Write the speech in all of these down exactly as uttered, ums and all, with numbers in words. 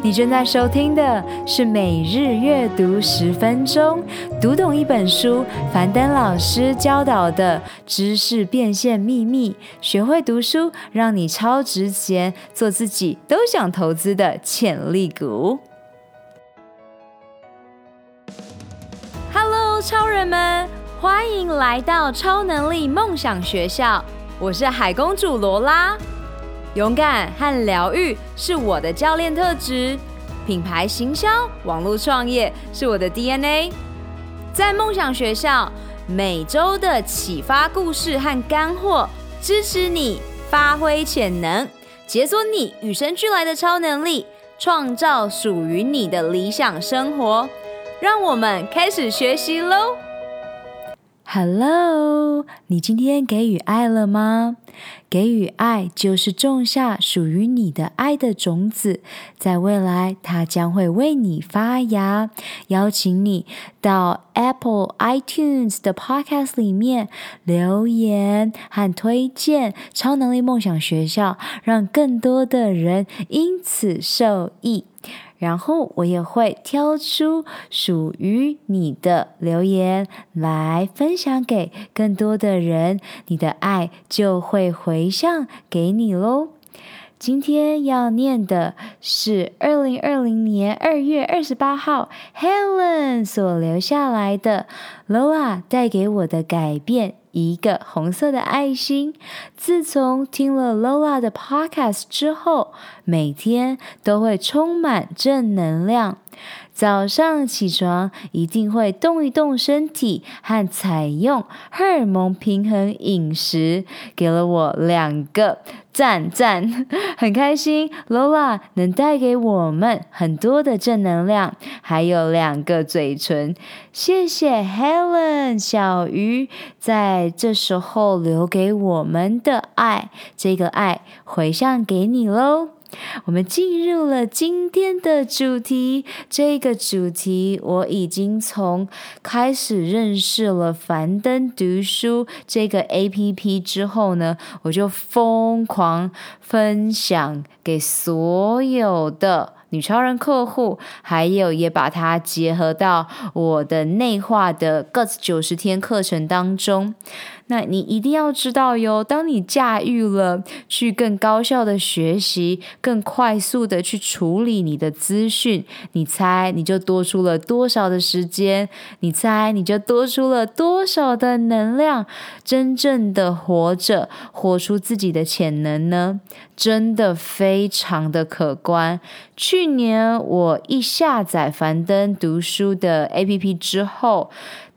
你正在收听的是每日阅读十分钟，读懂一本书，樊登老师教导的知识变现秘密，学会读书，让你超值钱，做自己都想投资的潜力股。Hello， 超人们，欢迎来到超能力梦想学校，我是海公主罗拉。勇敢和疗愈是我的教练特质，品牌行销、网络创业是我的 D N A。 在梦想学校，每周的启发故事和干货，支持你发挥潜能，解锁你与生俱来的超能力，创造属于你的理想生活。让我们开始学习咯。Hello， 你今天给予爱了吗？给予爱就是种下属于你的爱的种子，在未来它将会为你发芽。邀请你到 Apple iTunes 的 Podcast 里面留言和推荐超能力梦想学校，让更多的人因此受益。然后我也会挑出属于你的留言来分享给更多的人，你的爱就会回向给你咯。今天要念的是二零二零年二月二十八号 Helen 所留下来的 Loa 带给我的改变，一个红色的爱心。自从听了 Lola 的 podcast 之后，每天都会充满正能量。早上起床一定会动一动身体，和采用荷尔蒙平衡饮食，给了我两个赞赞。很开心 Lola 能带给我们很多的正能量，还有两个嘴唇。谢谢 Helen 小鱼在这时候留给我们的爱，这个爱回向给你咯。我们进入了今天的主题，这个主题我已经从开始认识了樊登读书这个 A P P 之后呢，我就疯狂分享给所有的女超人客户，还有也把它结合到我的内化的 G U T S 九十天课程当中。那你一定要知道哟，当你驾驭了去更高效的学习，更快速的去处理你的资讯，你猜你就多出了多少的时间，你猜你就多出了多少的能量，真正的活着，活出自己的潜能呢，真的非常的可观。去年我一下载樊登读书的 A P P 之后，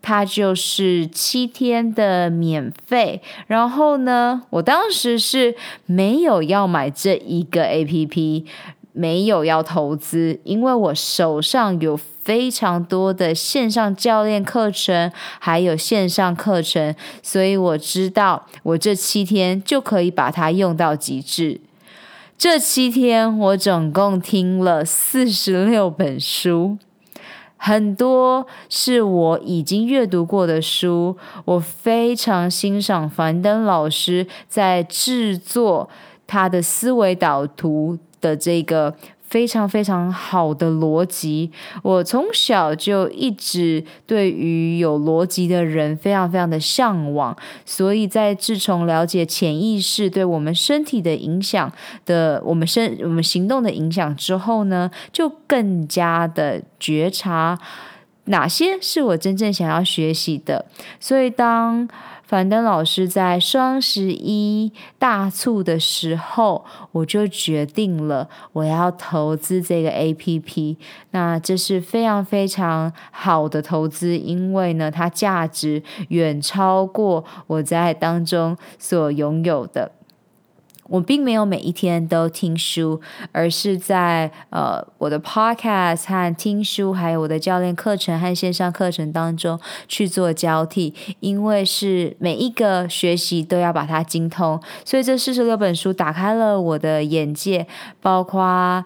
它就是七天的免费，然后呢，我当时是没有要买这一个 A P P， 没有要投资，因为我手上有非常多的线上教练课程，还有线上课程，所以我知道我这七天就可以把它用到极致。这七天我总共听了四十六本书，很多是我已经阅读过的书。我非常欣赏樊登老师在制作他的思维导图的这个非常非常好的逻辑。我从小就一直对于有逻辑的人非常非常的向往，所以在自从了解潜意识对我们身体的影响的我们身我们行动的影响之后呢，就更加的觉察哪些是我真正想要学习的。所以当樊登老师在双十一大促的时候，我就决定了我要投资这个 A P P。 那这是非常非常好的投资，因为呢它价值远超过我在当中所拥有的。我并没有每一天都听书，而是在呃我的 podcast 和听书，还有我的教练课程和线上课程当中去做交替，因为是每一个学习都要把它精通，所以这四十六本书打开了我的眼界，包括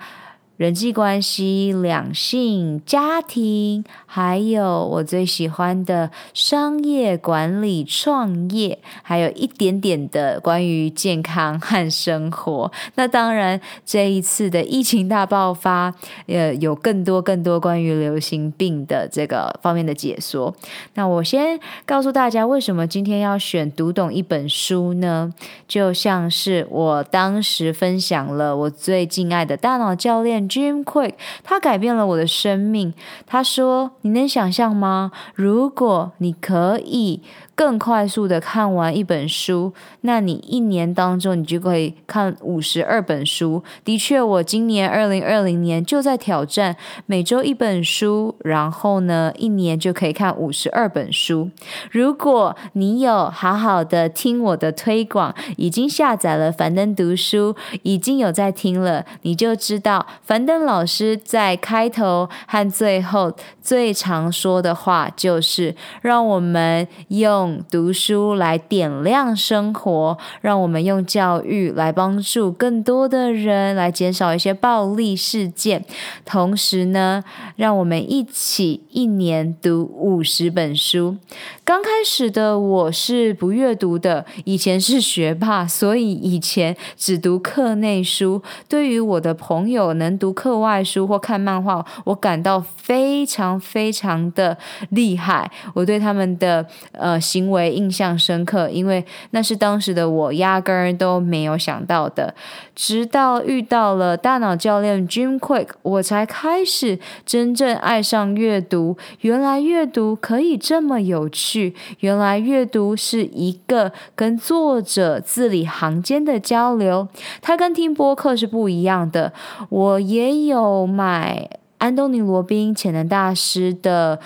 人际关系、两性、家庭，还有我最喜欢的商业管理、创业，还有一点点的关于健康和生活。那当然，这一次的疫情大爆发，呃，有更多更多关于流行病的这个方面的解说。那我先告诉大家，为什么今天要选读懂一本书呢？就像是我当时分享了我最敬爱的大脑教练Jim Kwik， 他改变了我的生命。他说，你能想象吗？如果你可以更快速的看完一本书，那你一年当中你就可以看五十二本书。的确，我今年二零二零年就在挑战每周一本书，然后呢，一年就可以看五十二本书。如果你有好好的听我的推广，已经下载了樊登读书，已经有在听了，你就知道樊登老师在开头和最后最常说的话就是，让我们用读书来点亮生活，让我们用教育来帮助更多的人，来减少一些暴力事件。同时呢，让我们一起一年读五十本书。刚开始的我是不阅读的，以前是学霸，所以以前只读课内书。对于我的朋友能读课外书或看漫画，我感到非常非常的厉害。我对他们的呃。行为印象深刻，因为那是当时的我压根儿都没有想到的。直到遇到了大脑教练 Jim Kwik， 我才开始真正爱上阅读。原来阅读可以这么有趣，原来阅读是一个跟作者字里行间的交流，它跟听播客是不一样的。我也有买安东尼罗宾潜能大师的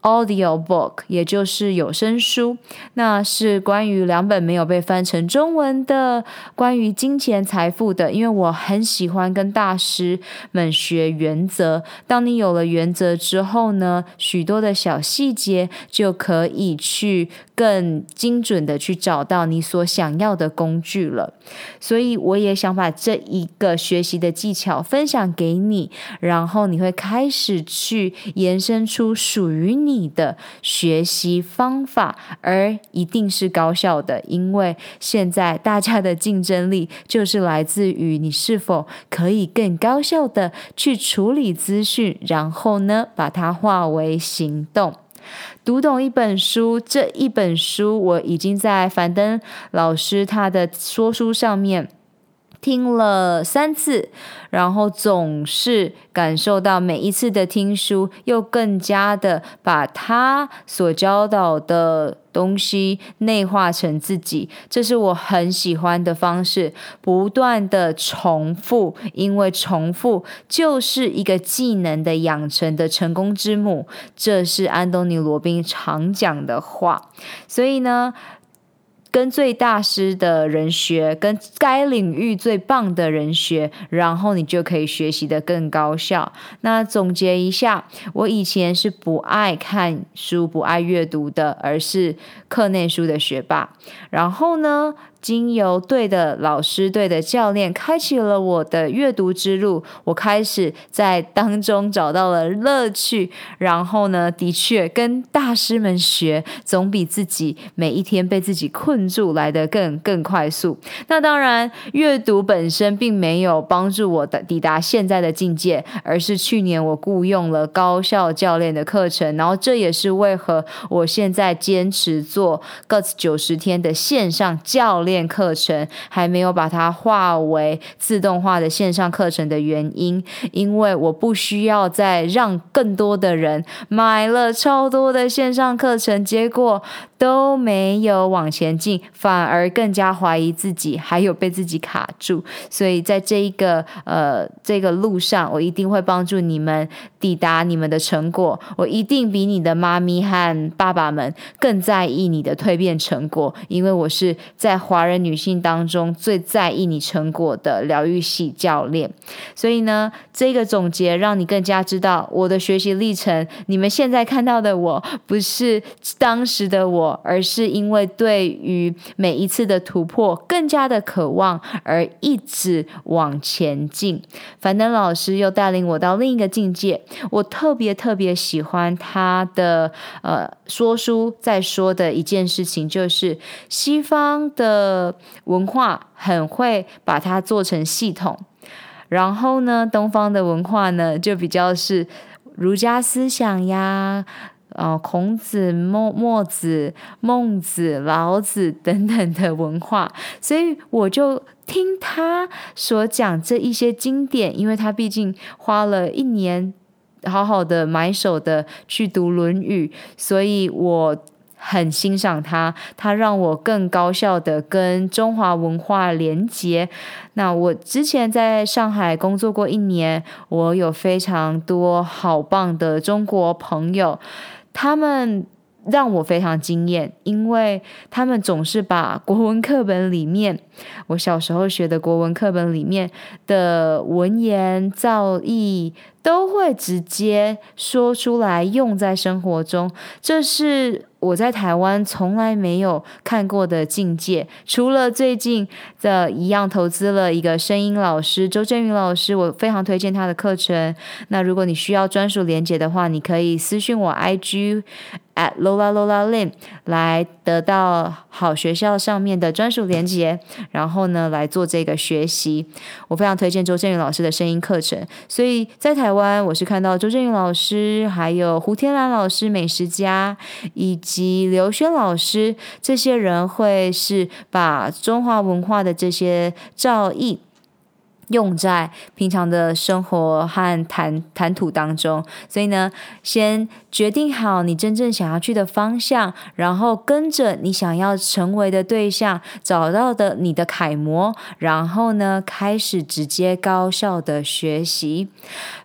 Audio book， 也就是有声书，那是关于两本没有被翻成中文的关于金钱财富的。因为我很喜欢跟大师们学原则，当你有了原则之后呢，许多的小细节就可以去更精准的去找到你所想要的工具了。所以我也想把这一个学习的技巧分享给你，然后你会开始去延伸出属于你你的学习方法，而一定是高效的，因为现在大家的竞争力就是来自于你是否可以更高效的去处理资讯，然后呢，把它化为行动。读懂一本书，这一本书我已经在樊登老师他的说书上面听了三次，然后总是感受到每一次的听书又更加的把他所教导的东西内化成自己，这是我很喜欢的方式。不断的重复，因为重复就是一个技能的养成的成功之母，这是安东尼罗宾常讲的话。所以呢，跟最大师的人学，跟该领域最棒的人学，然后你就可以学习得更高效。那总结一下，我以前是不爱看书、不爱阅读的，而是课内书的学霸。然后呢，经由对的老师、对的教练，开启了我的阅读之路。我开始在当中找到了乐趣，然后呢，的确跟大师们学，总比自己每一天被自己困住来得更更快速。那当然，阅读本身并没有帮助我的抵达现在的境界，而是去年我雇用了高效教练的课程，然后这也是为何我现在坚持做 Guts 九十天的线上教练课程，还没有把它化为自动化的线上课程的原因，因为我不需要再让更多的人买了超多的线上课程，结果都没有往前进，反而更加怀疑自己，还有被自己卡住。所以在这一个呃这个路上，我一定会帮助你们抵达你们的成果。我一定比你的妈咪和爸爸们更在意你的蜕变成果，因为我是在怀华人女性当中最在意你成果的疗愈系教练。所以呢，这个总结让你更加知道我的学习历程，你们现在看到的我不是当时的我，而是因为对于每一次的突破更加的渴望而一直往前进。樊登老师又带领我到另一个境界，我特别特别喜欢他的呃说书在说的一件事情，就是西方的文化很会把它做成系统，然后呢东方的文化呢就比较是儒家思想呀，呃、孔子、墨子、孟子、老子等等的文化。所以我就听他所讲这一些经典，因为他毕竟花了一年好好的埋首的去读《论语》，所以我很欣赏他，他让我更高效的跟中华文化连结。那我之前在上海工作过一年，我有非常多好棒的中国朋友，他们让我非常惊艳，因为他们总是把国文课本里面，我小时候学的国文课本里面的文言造诣都会直接说出来用在生活中，这是我在台湾从来没有看过的境界。除了最近的一样投资了一个声音老师周正云老师，我非常推荐他的课程。那如果你需要专属连结的话，你可以私讯我 I G at Lola Lola Lin 来得到好学校上面的专属连结，然后呢来做这个学习。我非常推荐周正云老师的声音课程。所以在台湾我是看到周正云老师，还有胡天兰老师、美食家以及刘轩老师，这些人会是把中华文化的这些造诣用在平常的生活和谈谈吐当中。所以呢，先决定好你真正想要去的方向，然后跟着你想要成为的对象，找到的你的楷模，然后呢开始直接高效的学习。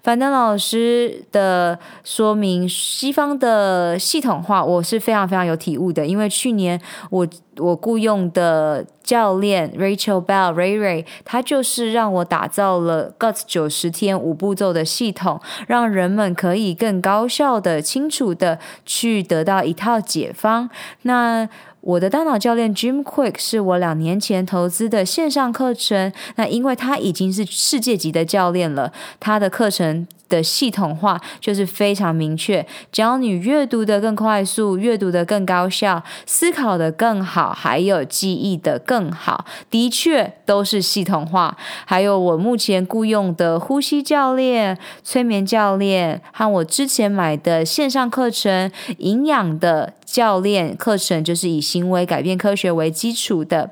樊登老师的说明，西方的系统化我是非常非常有体悟的，因为去年我我雇用的教练 Rachel Bell Ray Ray， 她就是让我打造了 G U T S 九十天五步骤的系统，让人们可以更高效的、清楚的去得到一套解方。那我的大脑教练 Jim Kwik 是我两年前投资的线上课程，那因为他已经是世界级的教练了，他的课程的系统化就是非常明确，教你阅读的更快速，阅读的更高效，思考的更好，还有记忆的更好，的确都是系统化。还有我目前雇用的呼吸教练、催眠教练和我之前买的线上课程营养的教练课程，就是以行为改变科学为基础的，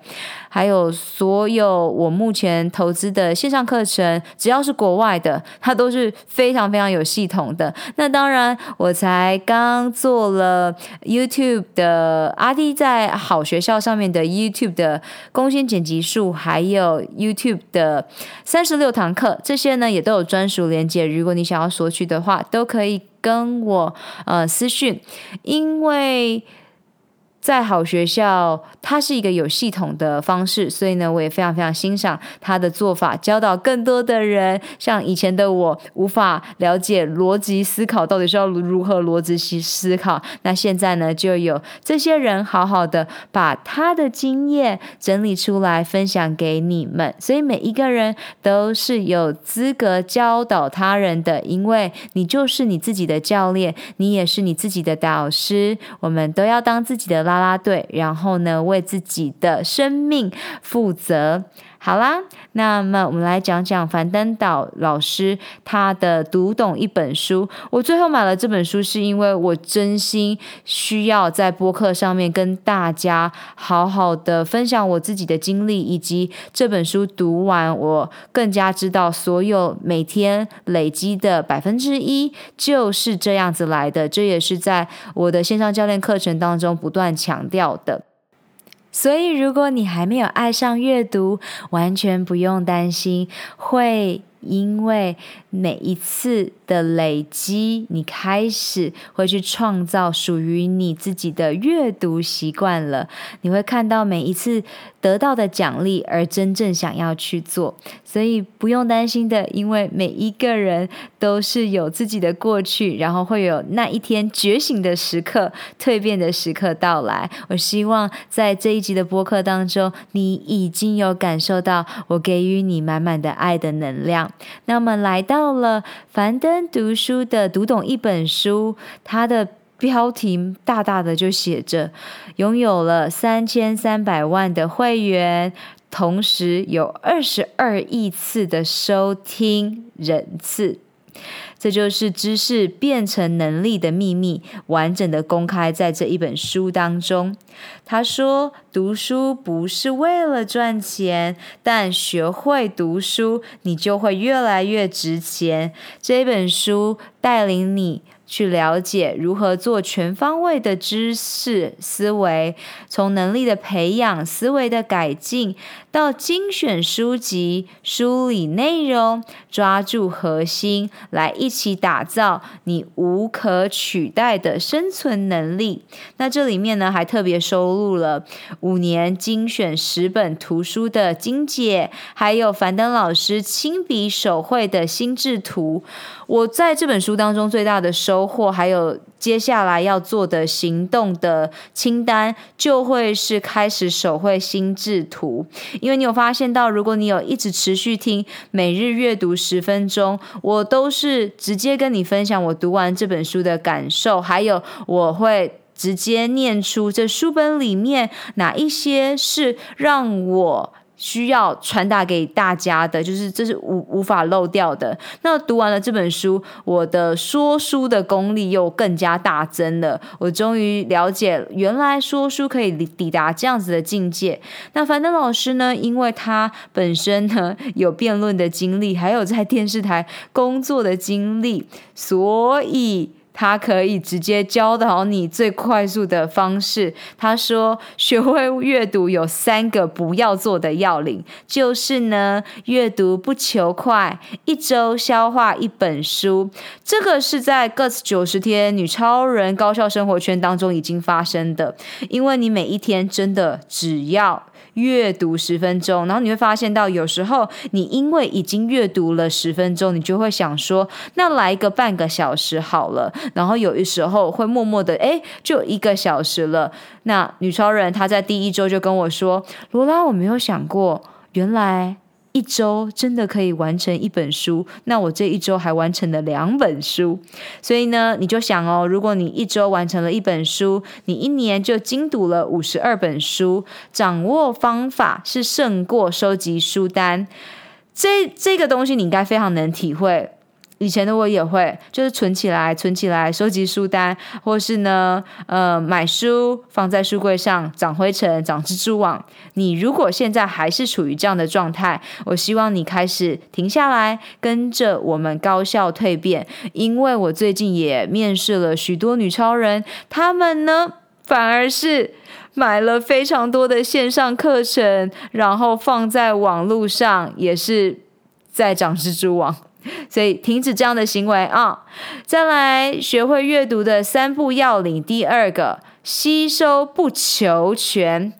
还有所有我目前投资的线上课程，只要是国外的，它都是非常非常有系统的。那当然，我才刚做了 YouTube 的阿弟在好学校上面的 YouTube 的贡献剪辑术，还有 YouTube 的三十六堂课，这些呢也都有专属连结，如果你想要索取的话，都可以跟我呃私讯。因为在好学校它是一个有系统的方式，所以呢我也非常非常欣赏他的做法，教导更多的人。像以前的我无法了解逻辑思考到底是要如何逻辑思考，那现在呢就有这些人好好的把他的经验整理出来分享给你们。所以每一个人都是有资格教导他人的，因为你就是你自己的教练，你也是你自己的导师，我们都要当自己的啦啦队，然后呢为自己的生命负责。好啦，那么我们来讲讲樊登岛老师他的读懂一本书。我最后买了这本书是因为我真心需要在播客上面跟大家好好的分享我自己的经历，以及这本书读完我更加知道所有每天累积的百分之一就是这样子来的，这也是在我的线上教练课程当中不断强调的。所以如果你还没有爱上阅读，完全不用担心会因为每一次的累积，你开始会去创造属于你自己的阅读习惯了，你会看到每一次得到的奖励而真正想要去做。所以不用担心的，因为每一个人都是有自己的过去，然后会有那一天觉醒的时刻、蜕变的时刻到来。我希望在这一集的播客当中，你已经有感受到我给予你满满的爱的能量。那我们来到了樊登读书的读懂一本书，它的标题大大的就写着拥有了三千三百万的会员，同时有二十二亿次的收听人次，这就是知识变成能力的秘密，完整的公开在这一本书当中。他说，读书不是为了赚钱，但学会读书，你就会越来越值钱。这本书带领你去了解如何做全方位的知识思维，从能力的培养、思维的改进，到精选书籍、梳理内容，抓住核心，来一起打造你无可取代的生存能力。那这里面呢，还特别收录了五年精选十本图书的精解，还有樊登老师亲笔手绘的心智图。我在这本书当中最大的收获，还有接下来要做的行动的清单，就会是开始手绘心智图。因为你有发现到，如果你有一直持续听每日阅读十分钟，我都是直接跟你分享我读完这本书的感受，还有我会直接念出这书本里面哪一些是让我需要传达给大家的，就是这是 无, 无法漏掉的。那读完了这本书，我的说书的功力又更加大增了，我终于了解原来说书可以抵达这样子的境界。那樊登老师呢，因为他本身呢有辩论的经历，还有在电视台工作的经历，所以他可以直接教导你最快速的方式。他说，学会阅读有三个不要做的要领，就是呢，阅读不求快，一周消化一本书。这个是在 Guts 九十天女超人高效生活圈当中已经发生的，因为你每一天真的只要阅读十分钟，然后你会发现到，有时候你因为已经阅读了十分钟，你就会想说，那来一个半个小时好了。然后有的时候会默默的，哎，就一个小时了。那女超人她在第一周就跟我说，罗拉，我没有想过，原来一周真的可以完成一本书，那我这一周还完成了两本书。所以呢，你就想哦，如果你一周完成了一本书，你一年就精读了五十二本书。掌握方法是胜过收集书单，这这个东西你应该非常能体会。以前的我也会，就是存起来存起来收集书单，或是呢呃，买书放在书柜上，长灰尘长蜘蛛网。你如果现在还是处于这样的状态，我希望你开始停下来，跟着我们高效蜕变。因为我最近也面试了许多女超人，她们呢反而是买了非常多的线上课程，然后放在网路上，也是在长蜘蛛网。所以停止这样的行为啊、哦！再来，学会阅读的三步要领，第二个，吸收不求全，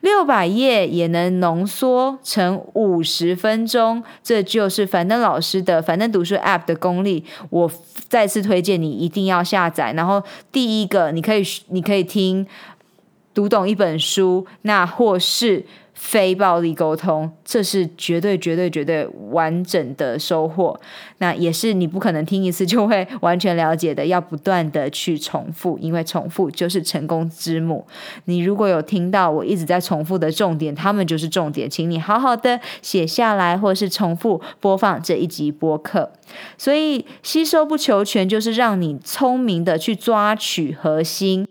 六百页也能浓缩成五十分钟，这就是樊登老师的樊登读书 App 的功力。我再次推荐你一定要下载。然后第一个，你可以你可以听读懂一本书，那或是非暴力沟通，这是绝对绝对绝对完整的收获。那也是你不可能听一次就会完全了解的，要不断的去重复，因为重复就是成功之母。你如果有听到我一直在重复的重点，他们就是重点，请你好好的写下来，或是重复播放这一集播客。所以吸收不求全，就是让你聪明的去抓取核心，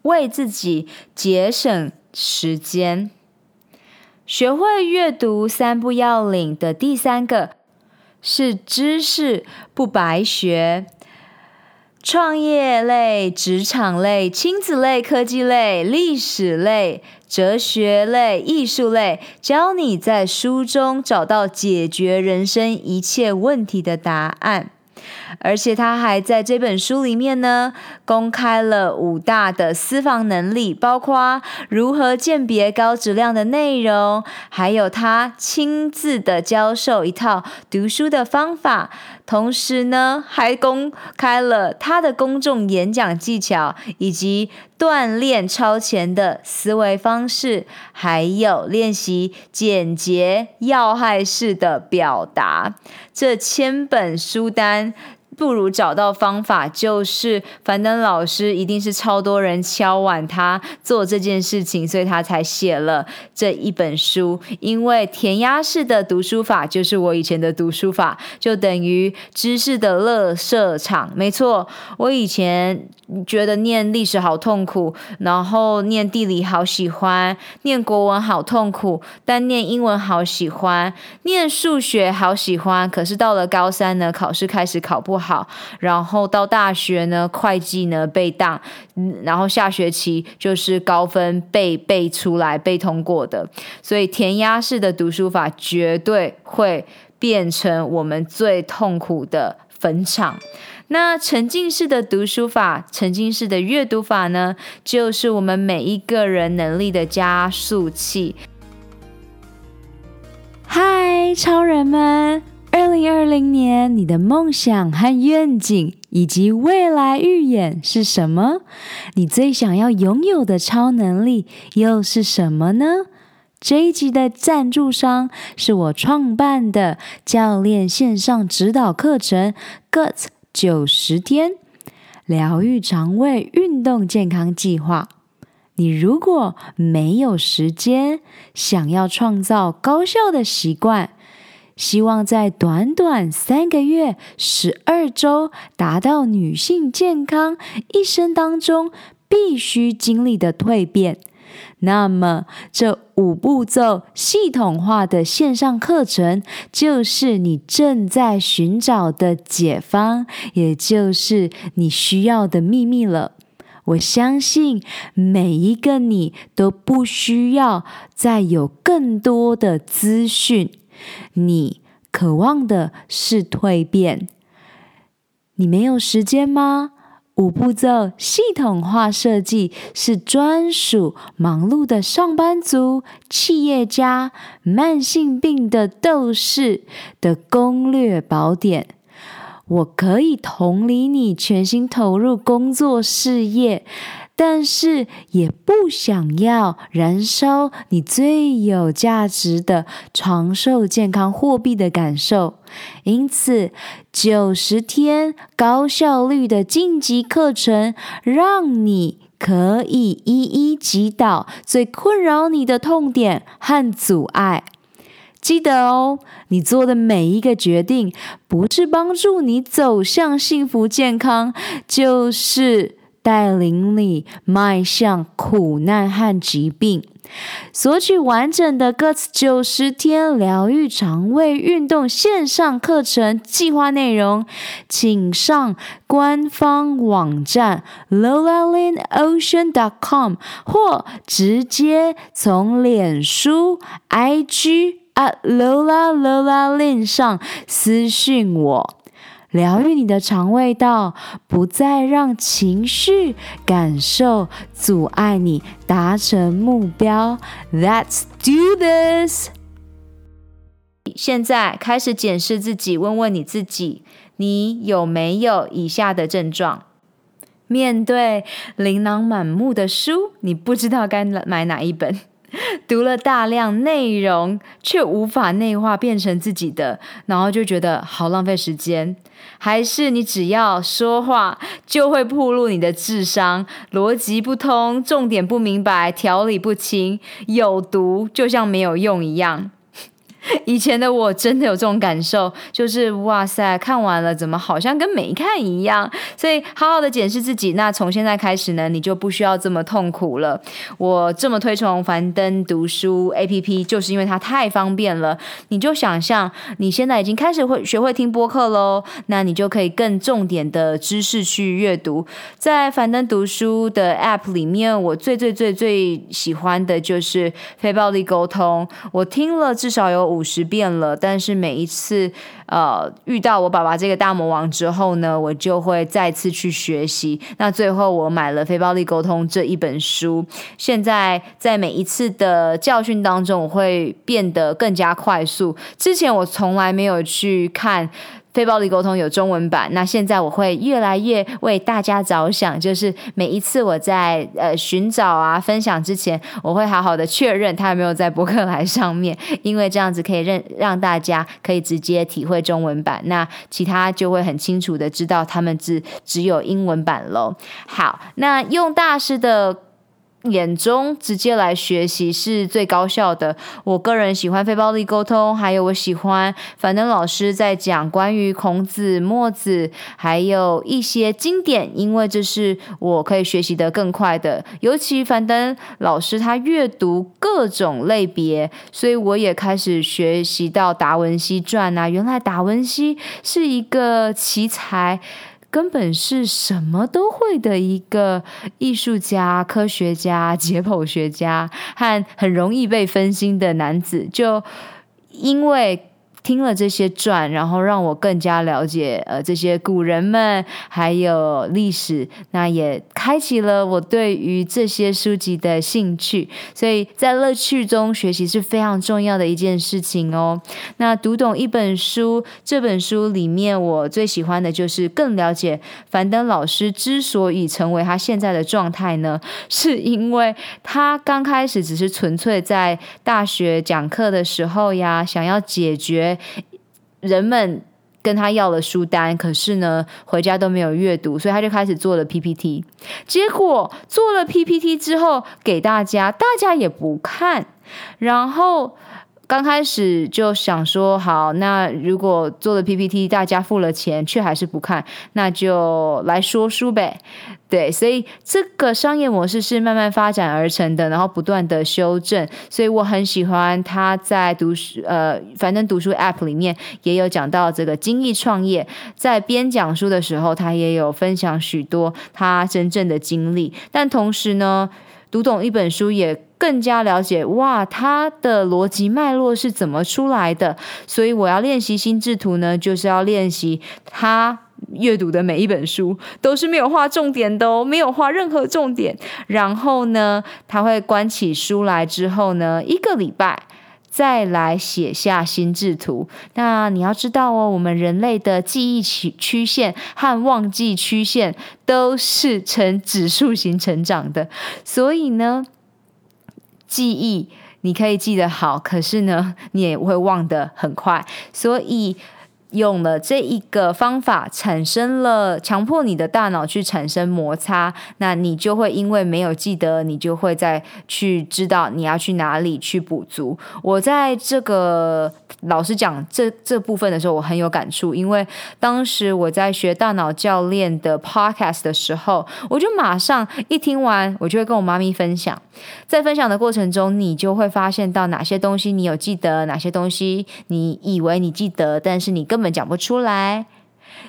为自己节省时间。学会阅读三不要领的第三个是知识不白学。创业类、职场类、亲子类、科技类、历史类、哲学类、艺术类，教你在书中找到解决人生一切问题的答案。而且他还在这本书里面呢，公开了五大的私房能力，包括如何鉴别高质量的内容，还有他亲自的教授一套读书的方法，同时呢，还公开了他的公众演讲技巧，以及锻炼超前的思维方式，还有练习简洁要害式的表达。这千本书单不如找到方法，就是樊登老师一定是超多人敲碗他做这件事情，所以他才写了这一本书。因为填鸭式的读书法就是我以前的读书法，就等于知识的垃圾场。没错，我以前觉得念历史好痛苦，然后念地理好喜欢，念国文好痛苦，但念英文好喜欢，念数学好喜欢。可是到了高三呢，考试开始考不好，然后到大学呢，会计呢被当，然后下学期就是高分被背出来被通过的。所以填鸭式的读书法绝对会变成我们最痛苦的坟场。那沉浸式的读书法、沉浸式的阅读法呢，就是我们每一个人能力的加速器。嗨，超人们，二零二零年你的梦想和愿景以及未来预演是什么？你最想要拥有的超能力又是什么呢？这一集的赞助商是我创办的教练线上指导课程 Guts 九十天疗愈肠胃运动健康计划。你如果没有时间，想要创造高效的习惯，希望在短短三个月、十二周达到女性健康一生当中必须经历的蜕变，那么这五步骤系统化的线上课程就是你正在寻找的解方，也就是你需要的秘密了。我相信每一个你都不需要再有更多的资讯，你渴望的是蜕变。你没有时间吗？五步骤系统化设计是专属忙碌的上班族、企业家、慢性病的斗士的攻略宝典。我可以同理你全心投入工作事业，但是也不想要燃烧你最有价值的长寿健康货币的感受。因此九十天高效率的晋级课程，让你可以一一击倒最困扰你的痛点和阻碍。记得哦，你做的每一个决定，不是帮助你走向幸福健康，就是带领你迈向苦难和疾病。索取完整的 Guts 九十天疗愈肠胃运动线上课程计划内容，请上官方网站 lola lin ocean dot com 或直接从脸书 I G at lola lola lin 上私讯我。疗愈你的肠胃道，不再让情绪感受阻碍你达成目标。 Let's do this。 现在开始检视自己，问问你自己，你有没有以下的症状？面对琳琅满目的书，你不知道该买哪一本，读了大量内容却无法内化变成自己的，然后就觉得好浪费时间。还是你只要说话就会暴露你的智商，逻辑不通，重点不明白，条理不清，有毒就像没有用一样。以前的我真的有这种感受，就是哇塞，看完了怎么好像跟没看一样。所以好好的检视自己，那从现在开始呢，你就不需要这么痛苦了。我这么推崇樊登读书 A P P， 就是因为它太方便了。你就想象你现在已经开始会学会听播客咯，那你就可以更重点的知识去阅读。在樊登读书的 App 里面，我最最最最喜欢的就是非暴力沟通，我听了至少有五十遍了，但是每一次呃遇到我爸爸这个大魔王之后呢，我就会再次去学习。那最后我买了《非暴力沟通》这一本书，现在在每一次的教训当中，我会变得更加快速。之前我从来没有去看非暴力沟通有中文版，那现在我会越来越为大家着想，就是每一次我在呃寻找啊分享之前，我会好好的确认它有没有在博客来上面，因为这样子可以让让大家可以直接体会中文版，那其他就会很清楚的知道他们只只有英文版咯。好，那用大师的眼中直接来学习是最高效的。我个人喜欢非暴力沟通，还有我喜欢樊登老师在讲关于孔子、墨子，还有一些经典，因为这是我可以学习的更快的。尤其樊登老师他阅读各种类别，所以我也开始学习到达文西传啊，原来达文西是一个奇才，根本是什么都会的一个艺术家、科学家、解剖学家和很容易被分心的男子。就因为听了这些传，然后让我更加了解呃这些古人们还有历史，那也开启了我对于这些书籍的兴趣。所以在乐趣中学习是非常重要的一件事情哦。那读懂一本书，这本书里面我最喜欢的就是更了解樊登老师之所以成为他现在的状态呢，是因为他刚开始只是纯粹在大学讲课的时候呀，想要解决人们跟他要了书单，可是呢回家都没有阅读，所以他就开始做了 P P T。 结果做了 P P T 之后给大家，大家也不看，然后刚开始就想说好，那如果做了 P P T 大家付了钱却还是不看，那就来说书呗。对，所以这个商业模式是慢慢发展而成的，然后不断的修正。所以我很喜欢他在读书呃，樊登读书 App 里面也有讲到这个精益创业，在编讲书的时候他也有分享许多他真正的经历。但同时呢，读懂一本书也更加了解哇，它的逻辑脉络是怎么出来的。所以我要练习心智图呢，就是要练习他阅读的每一本书都是没有画重点的哦，没有画任何重点。然后呢，他会关起书来之后呢，一个礼拜再来写下心智图。那你要知道哦，我们人类的记忆曲线和忘记曲线都是呈指数型成长的，所以呢记忆你可以记得好，可是呢你也会忘得很快。所以用了这一个方法产生了强迫你的大脑去产生摩擦，那你就会因为没有记得，你就会再去知道你要去哪里去补足。我在这个老师讲这这部分的时候我很有感触，因为当时我在学大脑教练的 podcast 的时候，我就马上一听完我就会跟我妈咪分享。在分享的过程中，你就会发现到哪些东西你有记得，哪些东西你以为你记得但是你根本们讲不出来。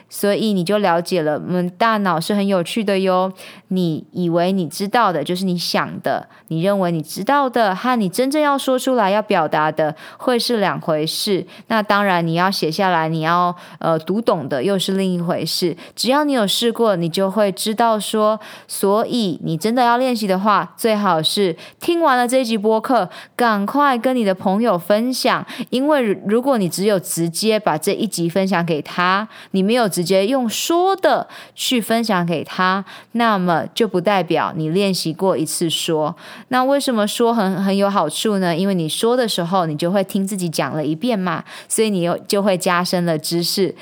所以你就了解了我们大脑是很有趣的哟，你以为你知道的就是你想的，你认为你知道的和你真正要说出来要表达的会是两回事。那当然你要写下来，你要呃读懂的又是另一回事。只要你有试过，你就会知道说，所以你真的要练习的话，最好是听完了这一集播客赶快跟你的朋友分享，因为如果你只有直接把这一集分享给他，你没有直接用说的去分享给他，那么就不代表你练习过一次说。那为什么说很很有好处呢？因为你说的时候你就会听自己讲了一遍嘛，所以你就会加深了知识。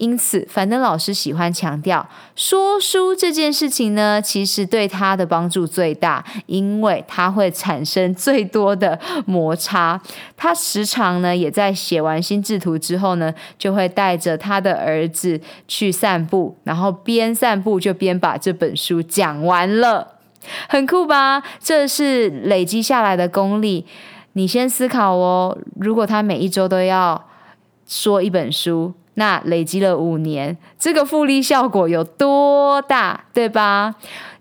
因此樊登老师喜欢强调说书这件事情呢，其实对他的帮助最大，因为他会产生最多的摩擦。他时常呢也在写完心智图之后呢，就会带着他的儿子去散步，然后边散步就边把这本书讲完了。很酷吧？这是累积下来的功力。你先思考哦，如果他每一周都要说一本书，那累积了五年，这个复利效果有多大，对吧？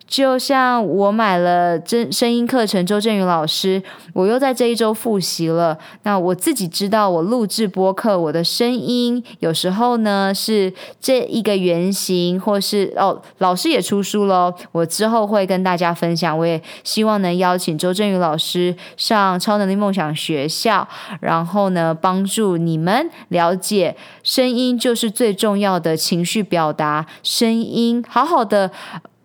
就像我买了声音课程周震云老师，我又在这一周复习了。那我自己知道我录制播客，我的声音有时候呢是这一个原型，或是哦，老师也出书咯，我之后会跟大家分享。我也希望能邀请周震云老师上超能力梦想学校，然后呢帮助你们了解声音就是最重要的情绪表达，声音好好的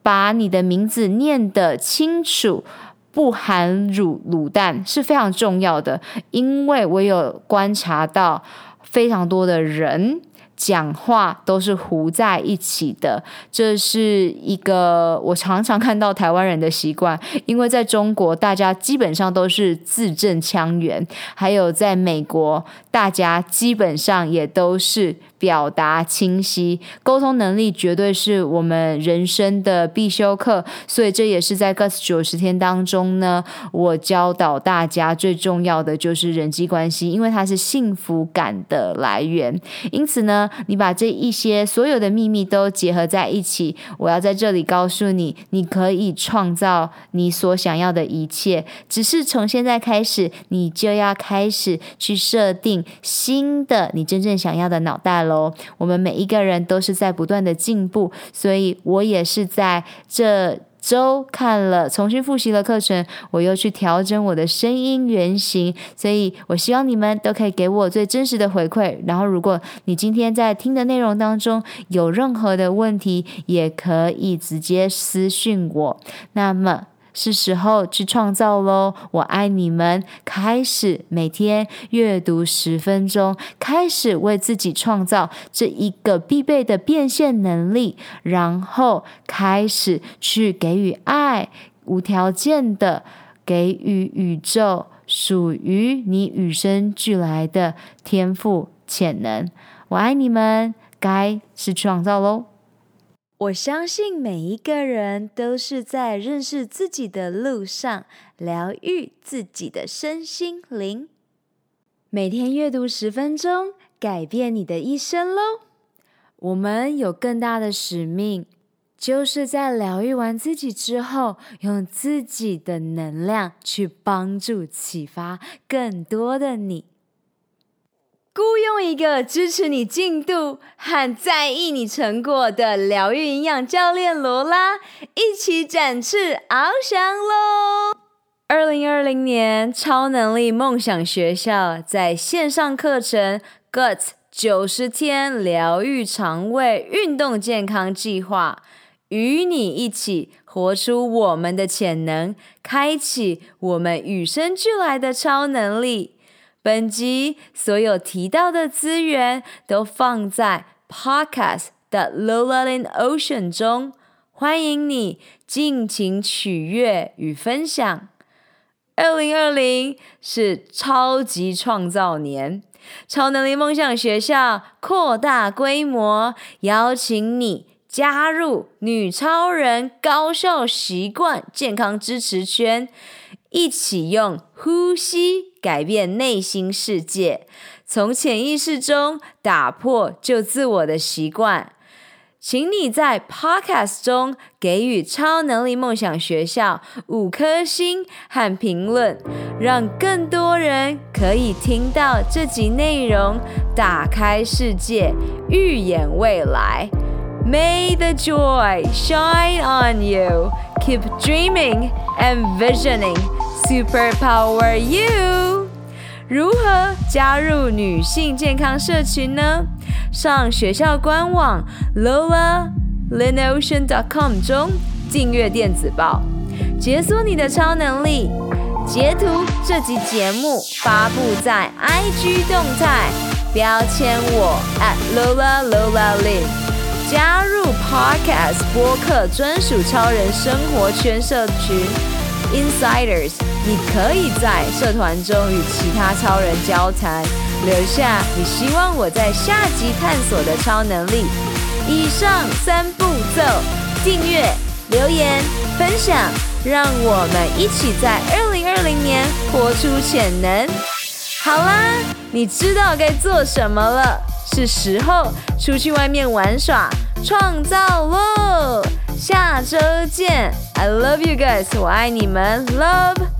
把你的名字念得清楚，不含乳卤蛋是非常重要的。因为我有观察到非常多的人讲话都是糊在一起的，这是一个我常常看到台湾人的习惯。因为在中国大家基本上都是字正腔圆，还有在美国大家基本上也都是表达清晰，沟通能力绝对是我们人生的必修课。所以这也是在 G U S 九十天当中呢，我教导大家最重要的就是人际关系，因为它是幸福感的来源。因此呢，你把这一些所有的秘密都结合在一起，我要在这里告诉你，你可以创造你所想要的一切，只是从现在开始，你就要开始去设定新的你真正想要的脑袋了。我们每一个人都是在不断的进步，所以我也是在这周看了重新复习了课程，我又去调整我的声音原型。所以我希望你们都可以给我最真实的回馈，然后如果你今天在听的内容当中有任何的问题，也可以直接私讯我。那么是时候去创造咯，我爱你们。开始每天阅读十分钟，开始为自己创造这一个必备的变现能力，然后开始去给予爱，无条件的给予宇宙属于你与生俱来的天赋潜能。我爱你们，该是创造咯。我相信每一个人都是在认识自己的路上，疗愈自己的身心灵。每天阅读十分钟，改变你的一生咯。我们有更大的使命，就是在疗愈完自己之后，用自己的能量去帮助启发更多的你。雇佣一个支持你进度和在意你成果的疗愈营养教练罗拉，一起展翅翱翔咯！二零二零年超能力梦想学校在线上课程 G U T S 九十天疗愈肠胃运动健康计划，与你一起活出我们的潜能，开启我们与生俱来的超能力。本集所有提到的资源都放在 Podcast 的 Lowland Ocean 中，欢迎你尽情取悦与分享。二零二零是超级创造年，超能力梦想学校扩大规模，邀请你加入女超人高效习惯健康支持圈，一起用呼吸改变内心世界，从潜意识中打破旧自我的习惯。请你在 Podcast 中给予超能力梦想学校五颗星和评论，让更多人可以听到这集内容，打开世界，预演未来。May the joy shine on you. Keep dreaming and visioning. Superpower you. 如何加入女性健康社群呢？上学校官网 lola lin ocean dot com 中订阅电子报，解锁你的超能力。截图这集节目发布在 I G 动态标签我 at Lola Lola Lin， 加入 Podcast 播客专属超人生活圈社群 Insiders， 你可以在社团中与其他超人交谈，留下你希望我在下集探索的超能力。以上三步骤：订阅、留言、分享，让我们一起在二零二零年活出潜能。好啦，你知道该做什么了，是时候出去外面玩耍、创造喽！下周见 ，I love you guys， 我爱你们 ，Love。